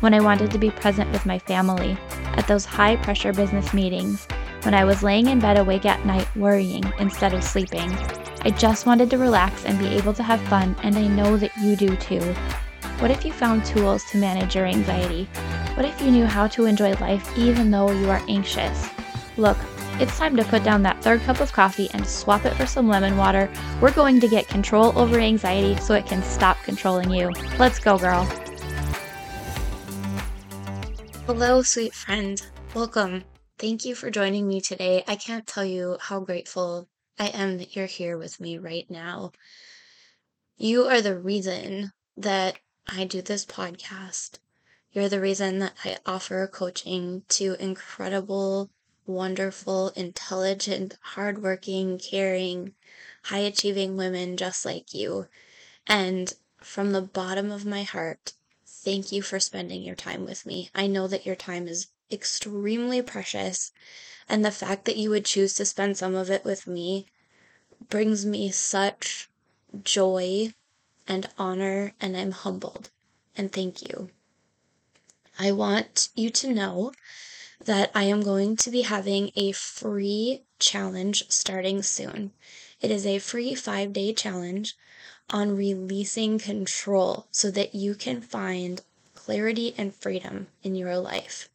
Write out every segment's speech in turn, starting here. when I wanted to be present with my family, at those high-pressure business meetings, when I was laying in bed awake at night worrying instead of sleeping. I just wanted to relax and be able to have fun, and I know that you do too. What if you found tools to manage your anxiety? What if you knew how to enjoy life even though you are anxious? Look, it's time to put down that third cup of coffee and swap it for some lemon water. We're going to get control over anxiety so it can stop controlling you. Let's go, girl. Hello, sweet friend. Welcome. Thank you for joining me today. I can't tell you how grateful I am that you're here with me right now. You are the reason that I do this podcast. You're the reason that I offer coaching to incredible, wonderful, intelligent, hardworking, caring, high-achieving women just like you. And from the bottom of my heart, thank you for spending your time with me. I know that your time is extremely precious, and the fact that you would choose to spend some of it with me brings me such joy and honor, and I'm humbled. And thank you. I want you to know that I am going to be having a free challenge starting soon. It is a free 5-day challenge on releasing control so that you can find clarity and freedom in your life.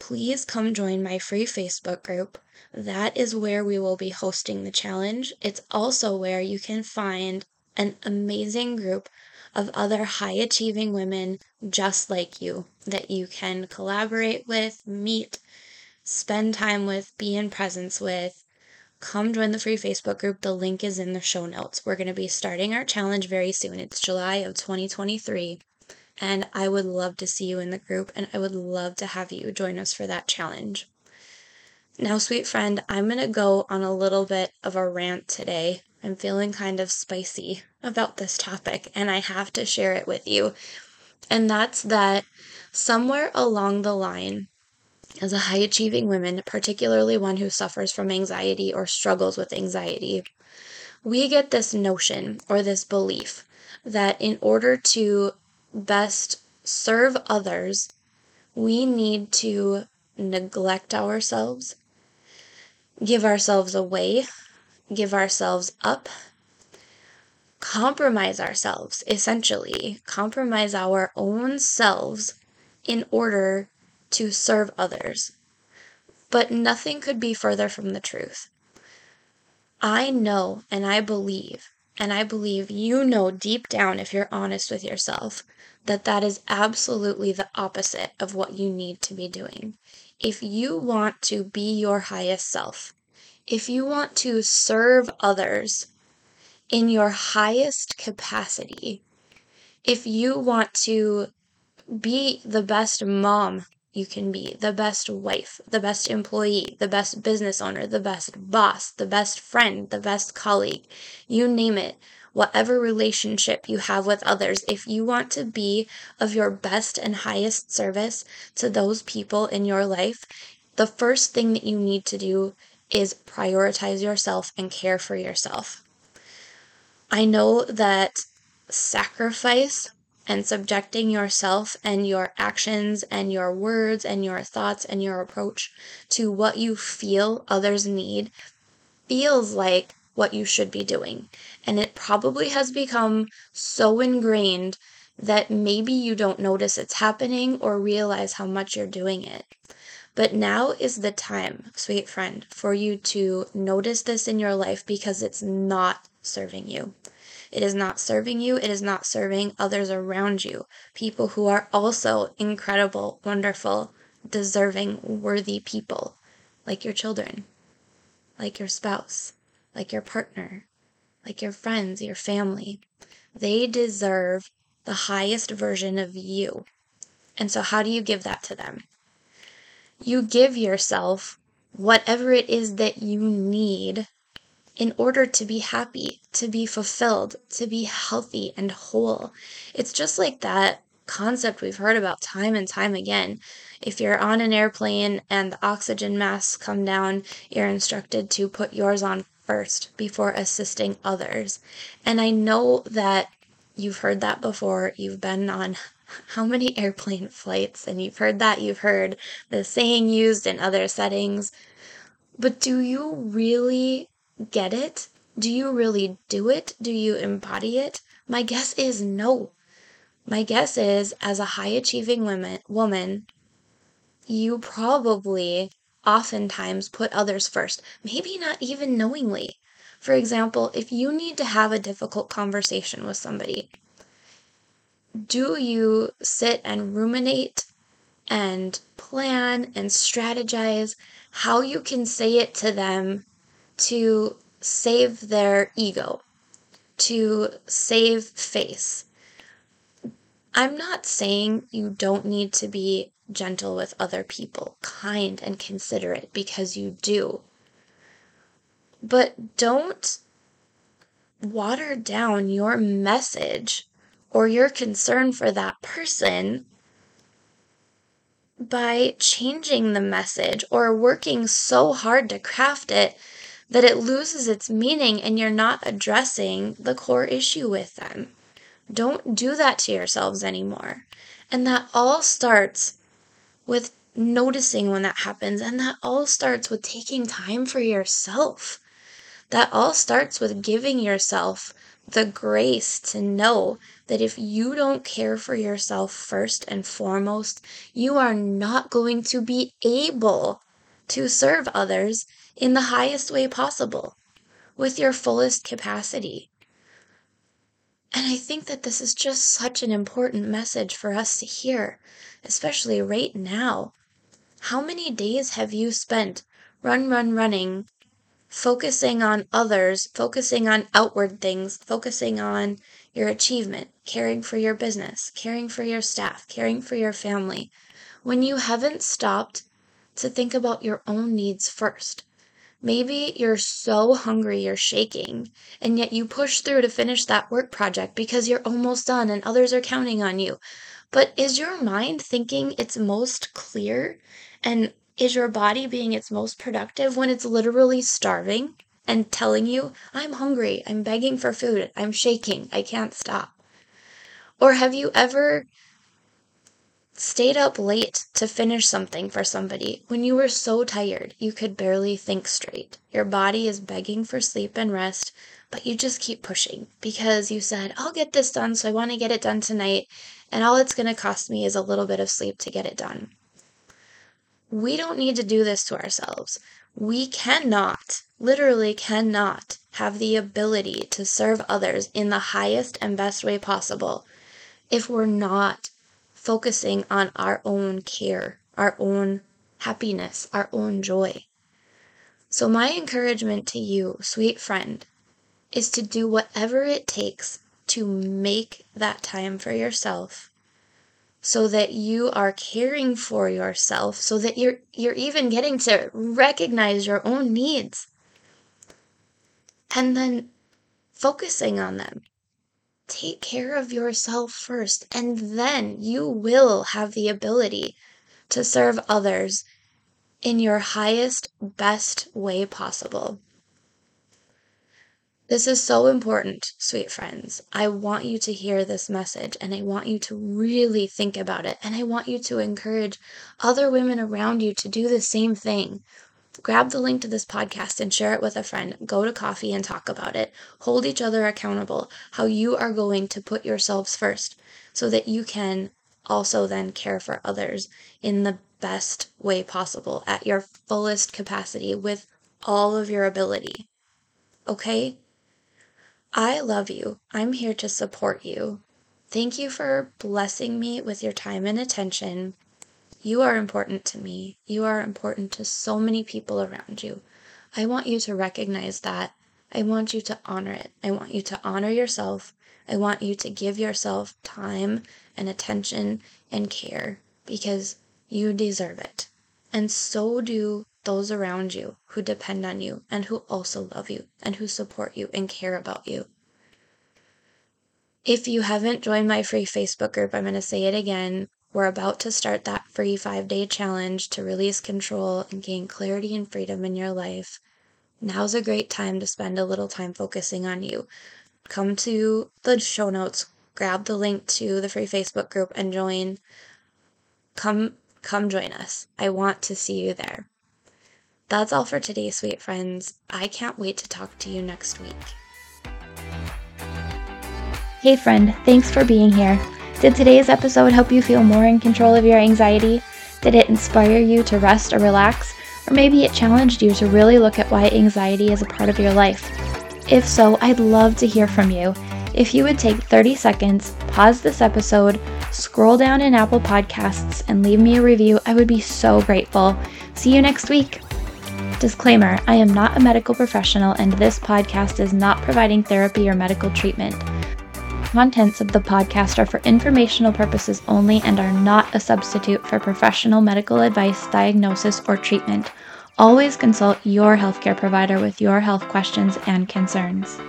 Please come join my free Facebook group. That is where we will be hosting the challenge. It's also where you can find an amazing group of other high-achieving women just like you that you can collaborate with, meet, spend time with, be in presence with. Come join the free Facebook group. The link is in the show notes. We're going to be starting our challenge very soon. It's July of 2023, and I would love to see you in the group, and I would love to have you join us for that challenge. Now, sweet friend, I'm going to go on a little bit of a rant today. I'm feeling kind of spicy about this topic, and I have to share it with you. And that's that somewhere along the line, as a high-achieving woman, particularly one who suffers from anxiety or struggles with anxiety, we get this notion or this belief that in order to best serve others, we need to neglect ourselves, give ourselves away, give ourselves up, compromise ourselves, essentially, compromise our own selves in order to serve others. But nothing could be further from the truth. I know, and I believe you know deep down, if you're honest with yourself, that that is absolutely the opposite of what you need to be doing. If you want to be your highest self, if you want to serve others in your highest capacity, if you want to be the best mom you can be, the best wife, the best employee, the best business owner, the best boss, the best friend, the best colleague, you name it, whatever relationship you have with others, if you want to be of your best and highest service to those people in your life, the first thing that you need to do is prioritize yourself and care for yourself. I know that sacrifice and subjecting yourself and your actions and your words and your thoughts and your approach to what you feel others need feels like what you should be doing. And it probably has become so ingrained that maybe you don't notice it's happening or realize how much you're doing it. But now is the time, sweet friend, for you to notice this in your life, because it's not serving you. It is not serving you. It is not serving others around you, people who are also incredible, wonderful, deserving, worthy people, like your children, like your spouse, like your partner, like your friends, your family. They deserve the highest version of you. And so how do you give that to them? You give yourself whatever it is that you need in order to be happy, to be fulfilled, to be healthy and whole. It's just like that concept we've heard about time and time again. If you're on an airplane and the oxygen masks come down, you're instructed to put yours on first before assisting others. And I know that you've heard that before. You've been on how many airplane flights, and you've heard that. You've heard the saying used in other settings. But do you really get it? Do you really do it? Do you embody it? My guess is no. My guess is, as a high-achieving woman, you probably oftentimes put others first, maybe not even knowingly. For example, if you need to have a difficult conversation with somebody, do you sit and ruminate and plan and strategize how you can say it to them to save their ego, to save face? I'm not saying you don't need to be gentle with other people, kind and considerate, because you do. But don't water down your message or your concern for that person by changing the message or working so hard to craft it that it loses its meaning and you're not addressing the core issue with them. Don't do that to yourselves anymore. And that all starts with noticing when that happens. And that all starts with taking time for yourself. That all starts with giving yourself the grace to know that if you don't care for yourself first and foremost, you are not going to be able to serve others in the highest way possible, with your fullest capacity. And I think that this is just such an important message for us to hear, especially right now. How many days have you spent running, focusing on others, focusing on outward things, focusing on your achievement, caring for your business, caring for your staff, caring for your family, when you haven't stopped to think about your own needs first? Maybe you're so hungry you're shaking, and yet you push through to finish that work project because you're almost done and others are counting on you. But is your mind thinking it's most clear? And is your body being its most productive when it's literally starving and telling you, I'm hungry, I'm begging for food, I'm shaking, I can't stop? Or have you ever stayed up late to finish something for somebody when you were so tired you could barely think straight? Your body is begging for sleep and rest, but you just keep pushing because you said, I'll get this done, so I want to get it done tonight, and all it's going to cost me is a little bit of sleep to get it done. We don't need to do this to ourselves. We cannot, literally cannot, have the ability to serve others in the highest and best way possible if we're not focusing on our own care, our own happiness, our own joy. So my encouragement to you, sweet friend, is to do whatever it takes to make that time for yourself so that you are caring for yourself, so that you're even getting to recognize your own needs and then focusing on them. Take care of yourself first, and then you will have the ability to serve others in your highest, best way possible. This is so important, sweet friends. I want you to hear this message, and I want you to really think about it, and I want you to encourage other women around you to do the same thing. Grab the link to this podcast and share it with a friend. Go to coffee and talk about it. Hold each other accountable, how you are going to put yourselves first so that you can also then care for others in the best way possible, at your fullest capacity, with all of your ability. Okay? I love you. I'm here to support you. Thank you for blessing me with your time and attention. You are important to me. You are important to so many people around you. I want you to recognize that. I want you to honor it. I want you to honor yourself. I want you to give yourself time and attention and care because you deserve it. And so do those around you who depend on you and who also love you and who support you and care about you. If you haven't joined my free Facebook group, I'm going to say it again. We're about to start that free 5-day challenge to release control and gain clarity and freedom in your life. Now's a great time to spend a little time focusing on you. Come to the show notes, grab the link to the free Facebook group and join. Come join us. I want to see you there. That's all for today, sweet friends. I can't wait to talk to you next week. Hey friend, thanks for being here. Did today's episode help you feel more in control of your anxiety? Did it inspire you to rest or relax? Or maybe it challenged you to really look at why anxiety is a part of your life? If so, I'd love to hear from you. If you would take 30 seconds, pause this episode, scroll down in Apple Podcasts, and leave me a review, I would be so grateful. See you next week. Disclaimer, I am not a medical professional and this podcast is not providing therapy or medical treatment. Contents of the podcast are for informational purposes only and are not a substitute for professional medical advice, diagnosis, or treatment. Always consult your healthcare provider with your health questions and concerns.